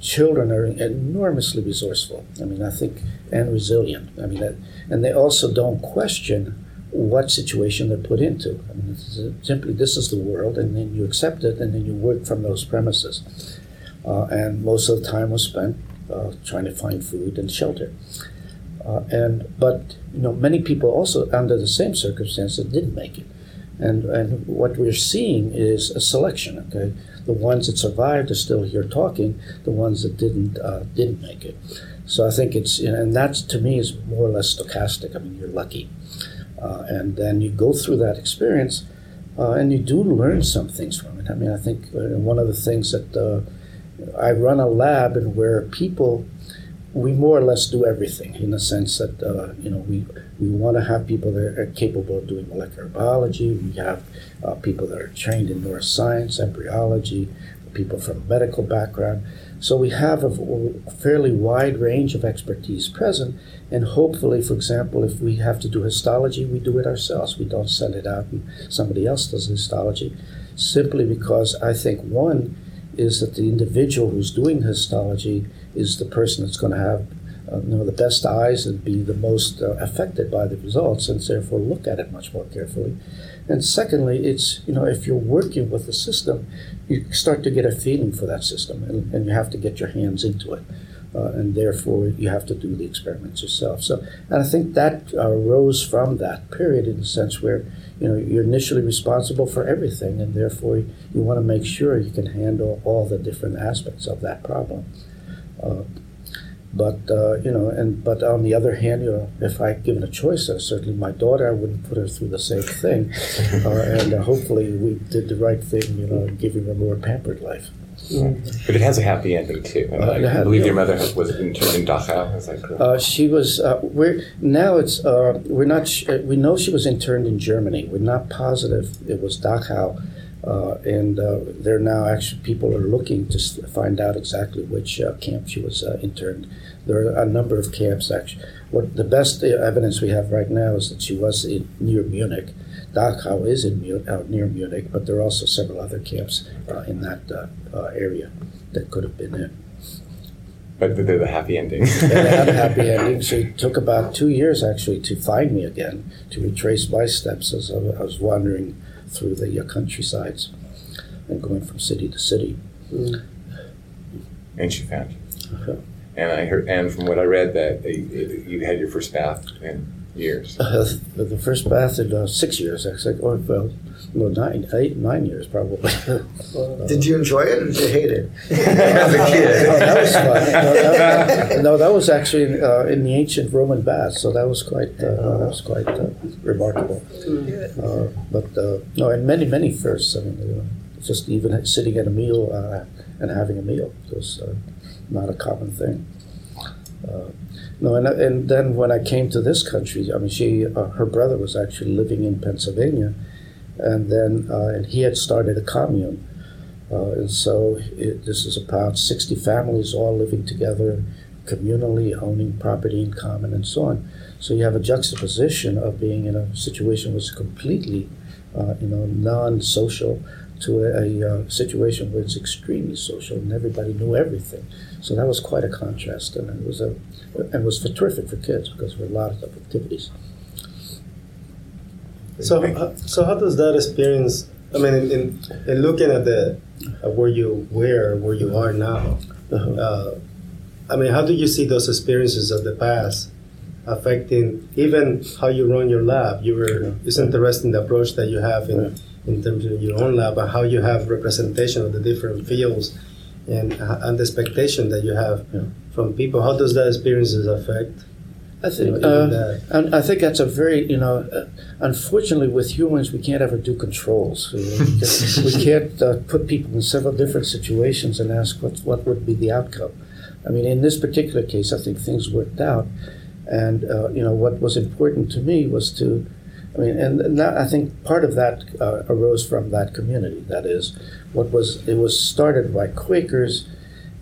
children are enormously resourceful. I mean, I think, and resilient. I mean, that, and they also don't question what situation they're put into. I mean, it's simply this is the world, and then you accept it, and then you work from those premises. Uh, and most of the time was spent uh, trying to find food and shelter. Uh, and but you know many people also under the same circumstances didn't make it, and and what we're seeing is a selection. Okay, the ones that survived are still here talking. The ones that didn't uh, didn't make it. So I think it's, you know, and that to me is more or less stochastic. I mean, you're lucky, uh, and then you go through that experience, uh, and you do learn some things from it. I mean, I think uh, one of the things that uh, I run a lab in where people. We more or less do everything in the sense that uh, you know we we want to have people that are capable of doing molecular biology. We have uh, people that are trained in neuroscience, embryology, people from medical background. So we have a fairly wide range of expertise present. And hopefully, for example, if we have to do histology, we do it ourselves. We don't send it out and somebody else does histology, simply because I think one. Is that the individual who's doing histology is the person that's going to have uh, you know, the best eyes and be the most uh, affected by the results, and therefore look at it much more carefully. And secondly, it's, you know, if you're working with the system, you start to get a feeling for that system, and, and you have to get your hands into it, uh, and therefore you have to do the experiments yourself. So, and I think that uh, arose from that period in the sense where, you know, you're initially responsible for everything, and therefore you want to make sure you can handle all the different aspects of that problem. Uh, But, uh, you know, and but on the other hand, you know, if I given a choice, uh, certainly my daughter, I wouldn't put her through the same thing. Uh, and uh, hopefully we did the right thing, you know, giving her a more pampered life. Mm. But it has a happy ending, too. And, like, uh, yeah, I believe yeah. your mother was interned in Dachau, is that correct? Uh, she was, uh, we're, now it's, uh, we're not, sh- we know she was interned in Germany. We're not positive it was Dachau. Uh, and uh, they're now actually, people are looking to find out exactly which uh, camp she was uh, interned. There are a number of camps, actually. What the best evidence we have right now is that she was in, near Munich. Dachau is in Mu- out near Munich, but there are also several other camps uh, in that uh, uh, area that could have been in. But they had a happy ending. They had a happy ending. So it took about two years, actually, to find me again, to retrace my steps as I was wandering through the uh, countrysides and going from city to city. Mm. And she found you. Uh-huh. And I heard, and from what I read, that they, they, you had your first bath in years. Uh, the, the first bath in uh, six years, actually, or well, no, nine, eight, nine years probably. uh, did you enjoy it or did you hate it? As a kid, no, that was fun. No, that, no, that was actually in, uh, in the ancient Roman baths, so that was quite uh, uh, that was quite uh, remarkable. Uh, but uh, no, and many, many firsts. I mean, you know, just even sitting at a meal uh, and having a meal was uh, not a common thing. Uh, no, and and then when I came to this country, I mean, she, uh, her brother was actually living in Pennsylvania, and then uh, and he had started a commune, uh, and so it, this is about sixty families all living together, communally owning property in common and so on. So you have a juxtaposition of being in a situation that was completely, uh, you know, non-social, to a, a situation where it's extremely social and everybody knew everything. So that was quite a contrast, and it was a and was terrific for kids because there were a lot of activities. So, uh, so how does that experience? I mean, in, in, in looking at the uh, where you where where you are now, uh-huh. uh, I mean, how do you see those experiences of the past affecting even how you run your lab? You were uh-huh. It's interesting the approach that you have in. Uh-huh. in terms of your own lab and how you have representation of the different fields and, and the expectation that you have yeah. from people. How does that experiences affect? I think, you know, uh, that? And I think that's a very, you know, uh, unfortunately with humans, we can't ever do controls. You know? We can't uh, put people in several different situations and ask what, what would be the outcome. I mean, in this particular case, I think things worked out. And, uh, you know, what was important to me was to, I mean, and that, I think part of that uh, arose from that community. That is, what was it was started by Quakers,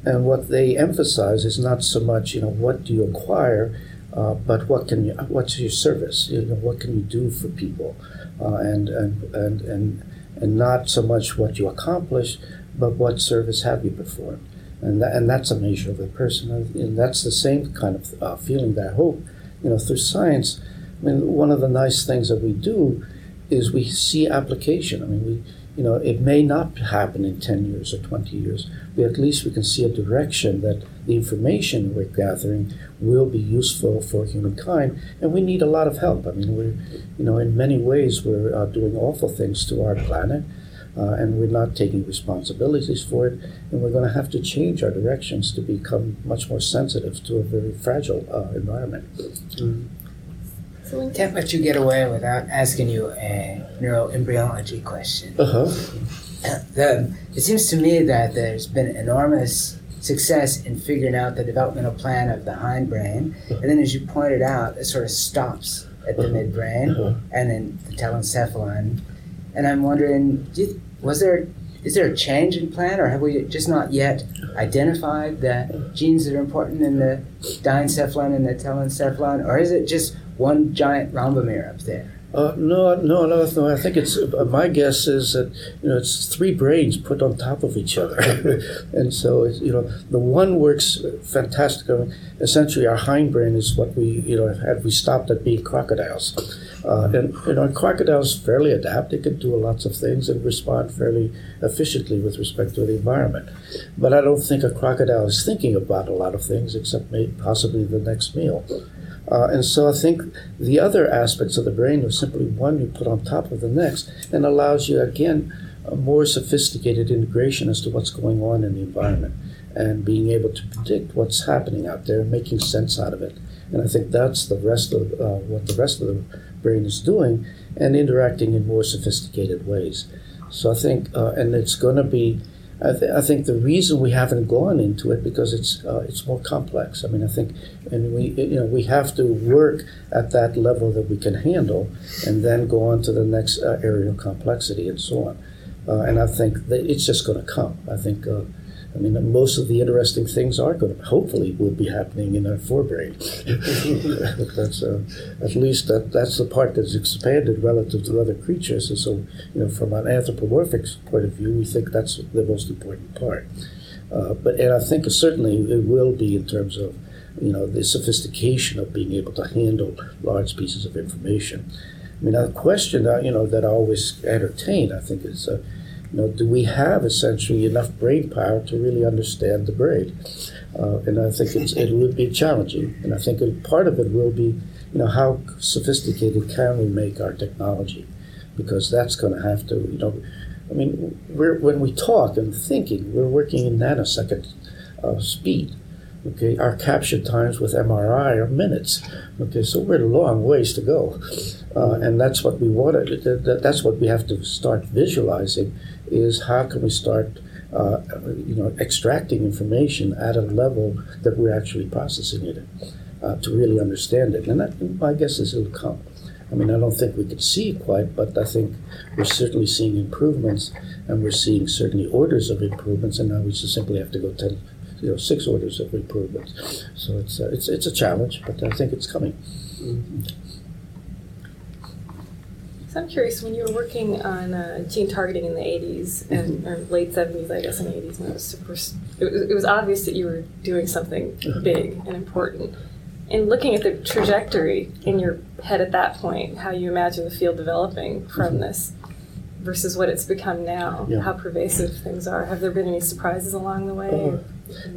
and what they emphasize is not so much, you know, what do you acquire, uh, but what can you, what's your service? You know, what can you do for people, uh, and, and and and and not so much what you accomplish, but what service have you performed, and that, and that's a measure of a person, and that's the same kind of uh, feeling that I hope, you know, through science. I mean, one of the nice things that we do is we see application. I mean, we, you know, it may not happen in ten years or twenty years, but at least we can see a direction that the information we're gathering will be useful for humankind. And we need a lot of help. I mean, we're, you know, in many ways we're uh, doing awful things to our planet, uh, and we're not taking responsibilities for it. And we're going to have to change our directions to become much more sensitive to a very fragile uh, environment. Mm-hmm. I can't let you get away without asking you a neuroembryology question. Uh-huh. The, it seems to me that there's been enormous success in figuring out the developmental plan of the hindbrain, and then as you pointed out, it sort of stops at the uh-huh. midbrain uh-huh. and then the telencephalon. And I'm wondering, do you, was there is there a change in plan, or have we just not yet identified the genes that are important in the diencephalon and the telencephalon, or is it just one giant rhombomere up there? Uh, no, no, no, no. I think it's, uh, my guess is that, you know, it's three brains put on top of each other. And so, it's, you know, the one works fantastic. I mean, essentially, our hindbrain is what we, you know, had we stopped at being crocodiles. Uh, and, you know, crocodiles fairly adapt. They can do lots of things and respond fairly efficiently with respect to the environment. But I don't think a crocodile is thinking about a lot of things except maybe possibly the next meal. Uh, and so I think the other aspects of the brain are simply one you put on top of the next and allows you, again, a more sophisticated integration as to what's going on in the environment. and being able to predict what's happening out there and making sense out of it. And I think that's the rest of uh, what the rest of the brain is doing and interacting in more sophisticated ways. So I think, uh, and it's going to be, I, th- I think the reason we haven't gone into it because it's uh, it's more complex. I mean, I think, and we you know we have to work at that level that we can handle, and then go on to the next uh, area of complexity and so on. Uh, and I think that it's just going to come. I think. Uh, I mean, most of the interesting things are going to, hopefully, will be happening in our forebrain. that's, uh, at least that, that's the part that's expanded relative to other creatures. And so, you know, from an anthropomorphic point of view, we think that's the most important part. Uh, but and I think certainly it will be in terms of, you know, the sophistication of being able to handle large pieces of information. I mean, a question, uh, you know, that I always entertain, I think, is... Uh, You know, do we have essentially enough brain power to really understand the brain? Uh, and I think it's, it would be challenging. And I think part of it will be, you know, how sophisticated can we make our technology? Because that's going to have to, you know, I mean, we're, when we talk and thinking, we're working in nanosecond uh, speed. Okay, our capture times with M R I are minutes. Okay, so we're a long ways to go, uh, and that's what we wanted. That's what we have to start visualizing: is how can we start, uh, you know, extracting information at a level that we're actually processing it uh, to really understand it. And that, my guess is, it'll come. I mean, I don't think we can see quite, but I think we're certainly seeing improvements, and we're seeing certainly orders of improvements. And now we just simply have to go ten. You know, six orders of improvement. So it's a, it's it's a challenge, but I think it's coming. Mm-hmm. So I'm curious, when you were working on uh, gene targeting in the eighties and or late seventies, I guess, and eighties, when it was super, it was, it was obvious that you were doing something big and important. And looking at the trajectory in your head at that point, how you imagine the field developing from mm-hmm. this versus what it's become now, yeah. how pervasive things are. Have there been any surprises along the way? Uh-huh.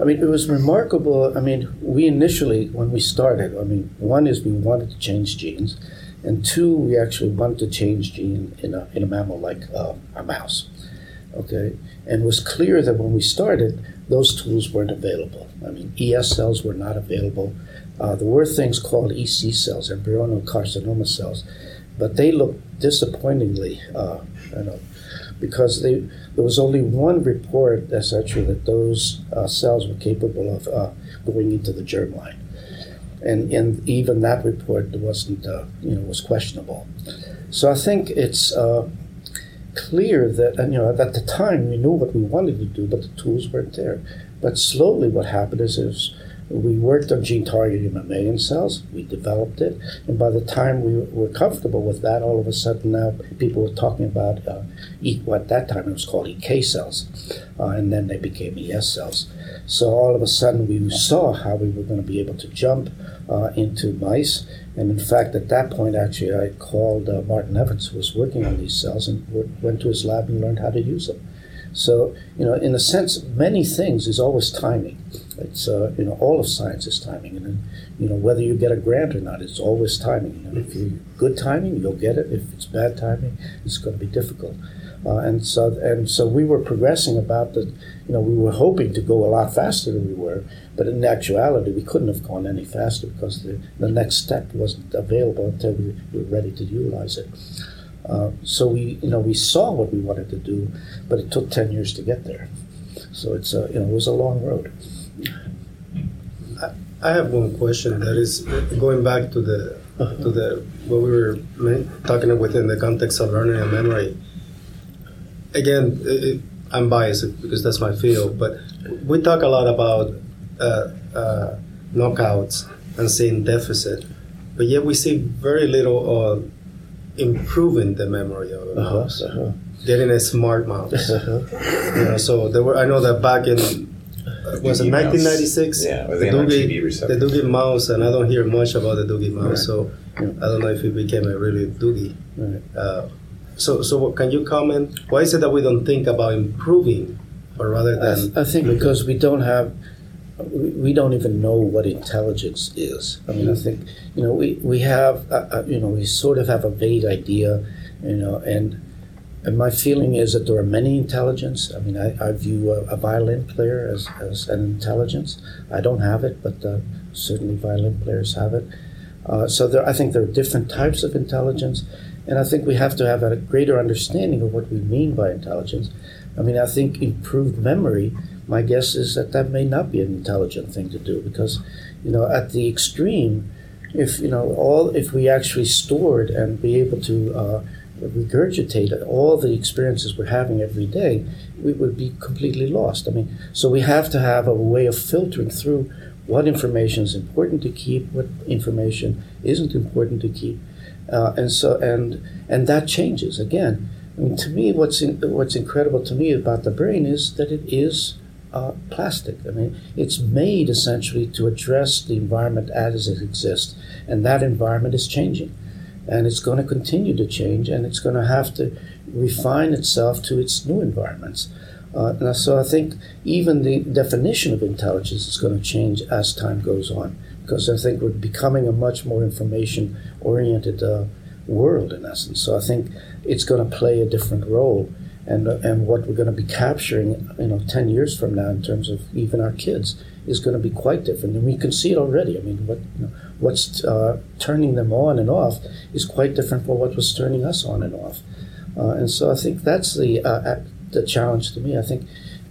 I mean, it was remarkable. I mean, we initially, when we started, I mean, one is we wanted to change genes, and two, we actually wanted to change gene in a, in a mammal like uh, a mouse, okay? And it was clear that when we started, those tools weren't available. I mean, E S cells were not available. Uh, there were things called E C cells, embryocarcinoma cells, but they looked disappointingly, uh, I don't know, because they, there was only one report, essentially, that those uh, cells were capable of uh, going into the germline, and and even that report wasn't, uh, you know, was questionable. So I think it's uh, clear that, and, you know, at the time we knew what we wanted to do, but the tools weren't there. But slowly, what happened is, is we worked on gene targeting mammalian cells, we developed it, and by the time we were comfortable with that, all of a sudden now people were talking about uh, what at that time it was called E K cells, uh, and then they became E S cells. So all of a sudden we saw how we were going to be able to jump uh, into mice, and in fact at that point actually I called uh, Martin Evans, who was working on these cells, and w- went to his lab and learned how to use them. So, you know, in a sense, many things is always timing. It's, uh, you know, all of science is timing. And, you know, whether you get a grant or not, it's always timing. You know, if you're good timing, you'll get it. If it's bad timing, it's going to be difficult. Uh, and so and so we were progressing about the, you know, we were hoping to go a lot faster than we were. But in actuality, we couldn't have gone any faster because the, the next step wasn't available until we were ready to utilize it. Uh, so we, you know, we saw what we wanted to do, but it took ten years to get there. So it's, a, you know, it was a long road. I, I have one question that is going back to the uh-huh. to the what we were talking within the context of learning and memory. Again, it, I'm biased because that's my field, but we talk a lot about uh, uh, knockouts and seeing deficit, but yet we see very little. Uh, improving the memory of a uh-huh, mouse, uh-huh. getting a smart mouse. Uh-huh. You know, so there were. I know that back in uh, was it nineteen ninety-six? Yeah, the Doogie, the Doogie Mouse, and I don't hear much about the Doogie Mouse, right. so yeah. I don't know if it became a really Doogie. Right. Uh, so, so what, can you comment? Why is it that we don't think about improving, or rather than? I, th- I think improving? Because we don't have. We don't even know what intelligence is. I mean, I think, you know, we, we have, uh, you know, we sort of have a vague idea, you know, and And my feeling is that there are many intelligence. I mean, I, I view a, a violin player as, as an intelligence. I don't have it, but uh, certainly violin players have it. Uh, so there, I think there are different types of intelligence, and I think we have to have a greater understanding of what we mean by intelligence. I mean, I think improved memory, my guess is that that may not be an intelligent thing to do because, you know, at the extreme, if, you know, all if we actually stored and be able to uh, regurgitate all the experiences we're having every day, we would be completely lost. I mean, so we have to have a way of filtering through what information is important to keep, what information isn't important to keep, uh, and so and and that changes again. I mean, to me, what's in, what's incredible to me about the brain is that it is uh, plastic. I mean, it's made essentially to address the environment as it exists, and that environment is changing, and it's going to continue to change, and it's going to have to refine itself to its new environments. Uh, and so I think even the definition of intelligence is going to change as time goes on, because I think we're becoming a much more information-oriented uh, world in essence. So I think it's going to play a different role, and uh, and what we're going to be capturing, you know, ten years from now in terms of even our kids is going to be quite different, and we can see it already. I mean, what you know, what's uh, turning them on and off is quite different from what was turning us on and off, uh, and so I think that's the uh, the challenge to me. I think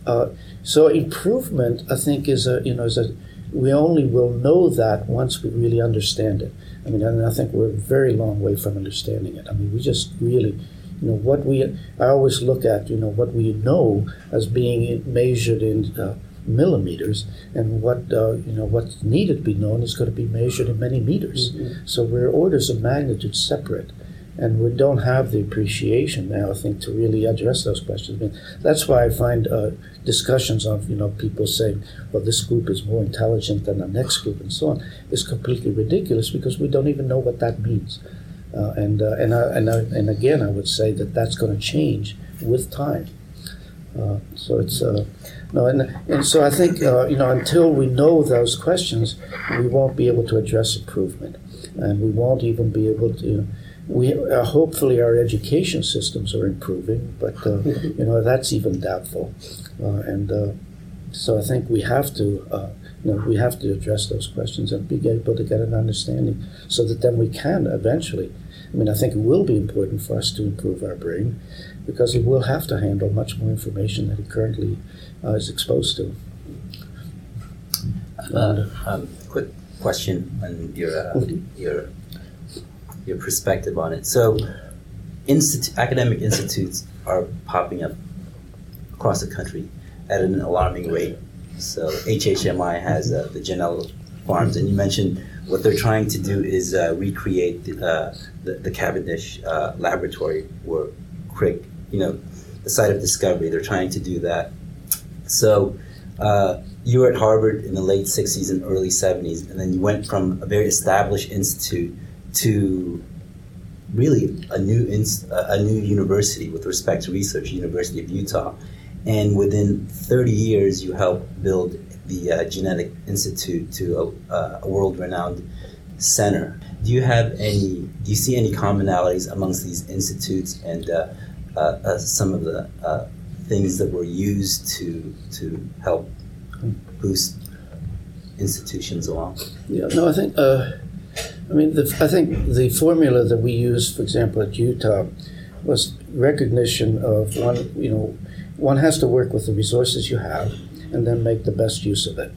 uh, so improvement I think is a you know is a we only will know that once we really understand it. I mean, and I think we're a very long way from understanding it. I mean, we just really you know what we I always look at you know what we know as being measured in uh, millimeters, and what uh, you know what's needed to be known is going to be measured in many meters. Mm-hmm. So we're orders of magnitude separate. And we don't have the appreciation now, I think, to really address those questions. I mean, that's why I find uh, discussions of, you know, people saying, well, this group is more intelligent than the next group and so on, is completely ridiculous because we don't even know what that means. Uh, and uh, and, I, and, I, and again, I would say that that's going to change with time. Uh, so it's uh, no, and and so I think uh, you know until we know those questions, we won't be able to address improvement, and we won't even be able to. You know, we uh, hopefully our education systems are improving, but uh, you know that's even doubtful, uh, and uh, so I think we have to uh, you know we have to address those questions and be able to get an understanding, so that then we can eventually. I mean, I think it will be important for us to improve our brain, because it will have to handle much more information than it currently uh, is exposed to. Uh, um, quick question on your uh, mm-hmm. your. your perspective on it. So institu- academic institutes are popping up across the country at an alarming rate. So H H M I has uh, the Janelia Farms, and you mentioned what they're trying to do is uh, recreate the, uh, the, the Cavendish uh, laboratory or Cree, you know, the site of discovery. They're trying to do that. So uh, you were at Harvard in the late sixties and early seventies, and then you went from a very established institute to really a new inst- a new university with respect to research, University of Utah. And within thirty years, you helped build the uh, Genetic Institute to a, uh, a world-renowned center. Do you have any, do you see any commonalities amongst these institutes and uh, uh, uh, some of the uh, things that were used to to help boost institutions along? Yeah, no, I think, uh I mean, the, I think the formula that we used, for example, at Utah, was recognition of one. You know, one has to work with the resources you have, and then make the best use of it.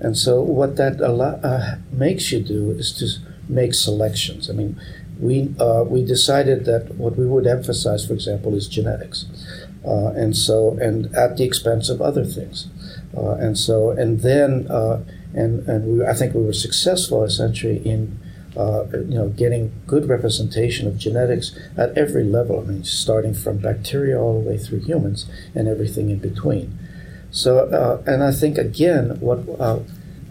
And so, what that allow, uh, makes you do is to make selections. I mean, we uh, we decided that what we would emphasize, for example, is genetics, uh, and so and at the expense of other things, uh, and so and then uh, and and we I think we were successful essentially in. Uh, you know, getting good representation of genetics at every level. I mean, starting from bacteria all the way through humans and everything in between. So, uh, and I think again, what uh,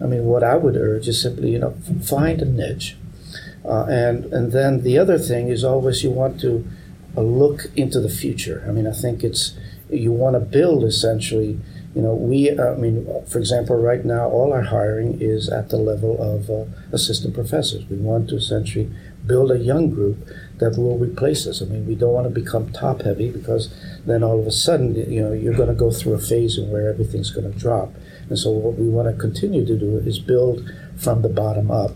I mean, what I would urge is simply, you know, find a niche, uh, and and then the other thing is always you want to uh, look into the future. I mean, I think it's you want to build essentially You know, we, I mean, for example, right now, all our hiring is at the level of uh, assistant professors. We want to essentially build a young group that will replace us. I mean, we don't want to become top-heavy, because then all of a sudden, you know, you're going to go through a phase where everything's going to drop. And so what we want to continue to do is build from the bottom up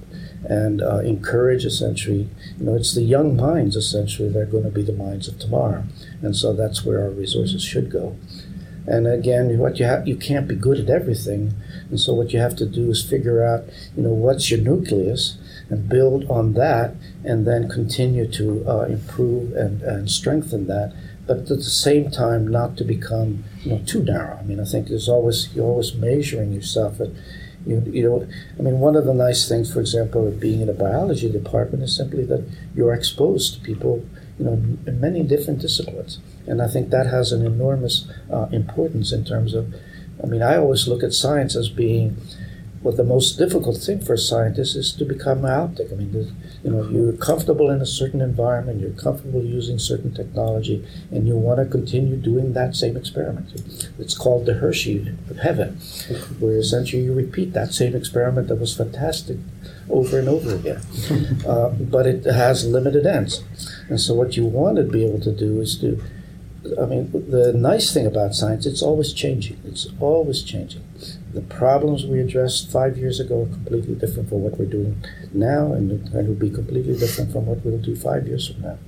and uh, encourage, essentially, you know, it's the young minds, essentially, that are going to be the minds of tomorrow. And so that's where our resources should go. And again, what you have, you can't be good at everything. And so what you have to do is figure out, you know, what's your nucleus and build on that, and then continue to uh, improve and, and strengthen that. But at the same time, not to become, you know, too narrow. I mean, I think there's always, you're always measuring yourself. And you, you know, I mean, one of the nice things, for example, of being in a biology department is simply that you're exposed to people, you know, in many different disciplines. And I think that has an enormous uh, importance in terms of, I mean, I always look at science as being, well, the most difficult thing for a scientist is to become myopic. I mean, you know, you're comfortable in a certain environment, you're comfortable using certain technology, and you want to continue doing that same experiment. It's called the Hershey of heaven, where essentially you repeat that same experiment that was fantastic over and over again. Uh, but it has limited ends. And so what you want to be able to do is to, I mean, the nice thing about science, it's always changing. It's always changing. The problems we addressed five years ago are completely different from what we're doing now, and it will be completely different from what we'll do five years from now.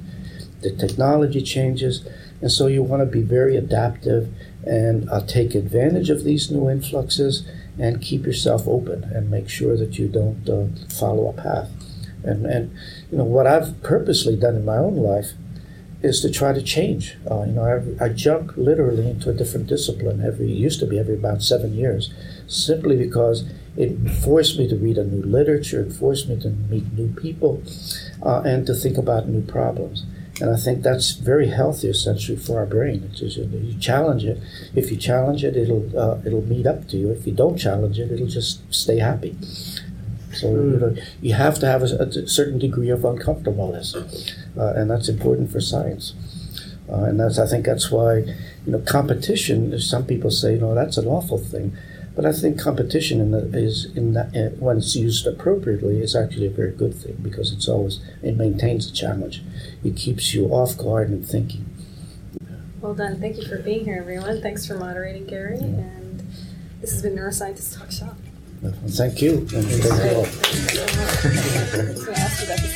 The technology changes, and so you want to be very adaptive and uh, take advantage of these new influxes and keep yourself open and make sure that you don't uh, follow a path. And, and, you know, what I've purposely done in my own life is to try to change. Uh, you know, I, I jump literally into a different discipline every, it used to be every about seven years, simply because it forced me to read a new literature, it forced me to meet new people, uh, and to think about new problems. And I think that's very healthy, essentially, for our brain. It's just, you challenge it. If you challenge it, it'll uh, it'll meet up to you. If you don't challenge it, it'll just stay happy. So you know, you have to have a, a certain degree of uncomfortableness, uh, and that's important for science. Uh, and that's, I think that's why, you know, competition, some people say, no, that's an awful thing. But I think competition in the, is in that, uh, when it's used appropriately, is actually a very good thing, because it's always, it maintains the challenge. It keeps you off guard and thinking. Well done. Thank you for being here, everyone. Thanks for moderating, Gary. Yeah. And this has been Neuroscientist Talk Shop. Thank you. Thank you. Thank you.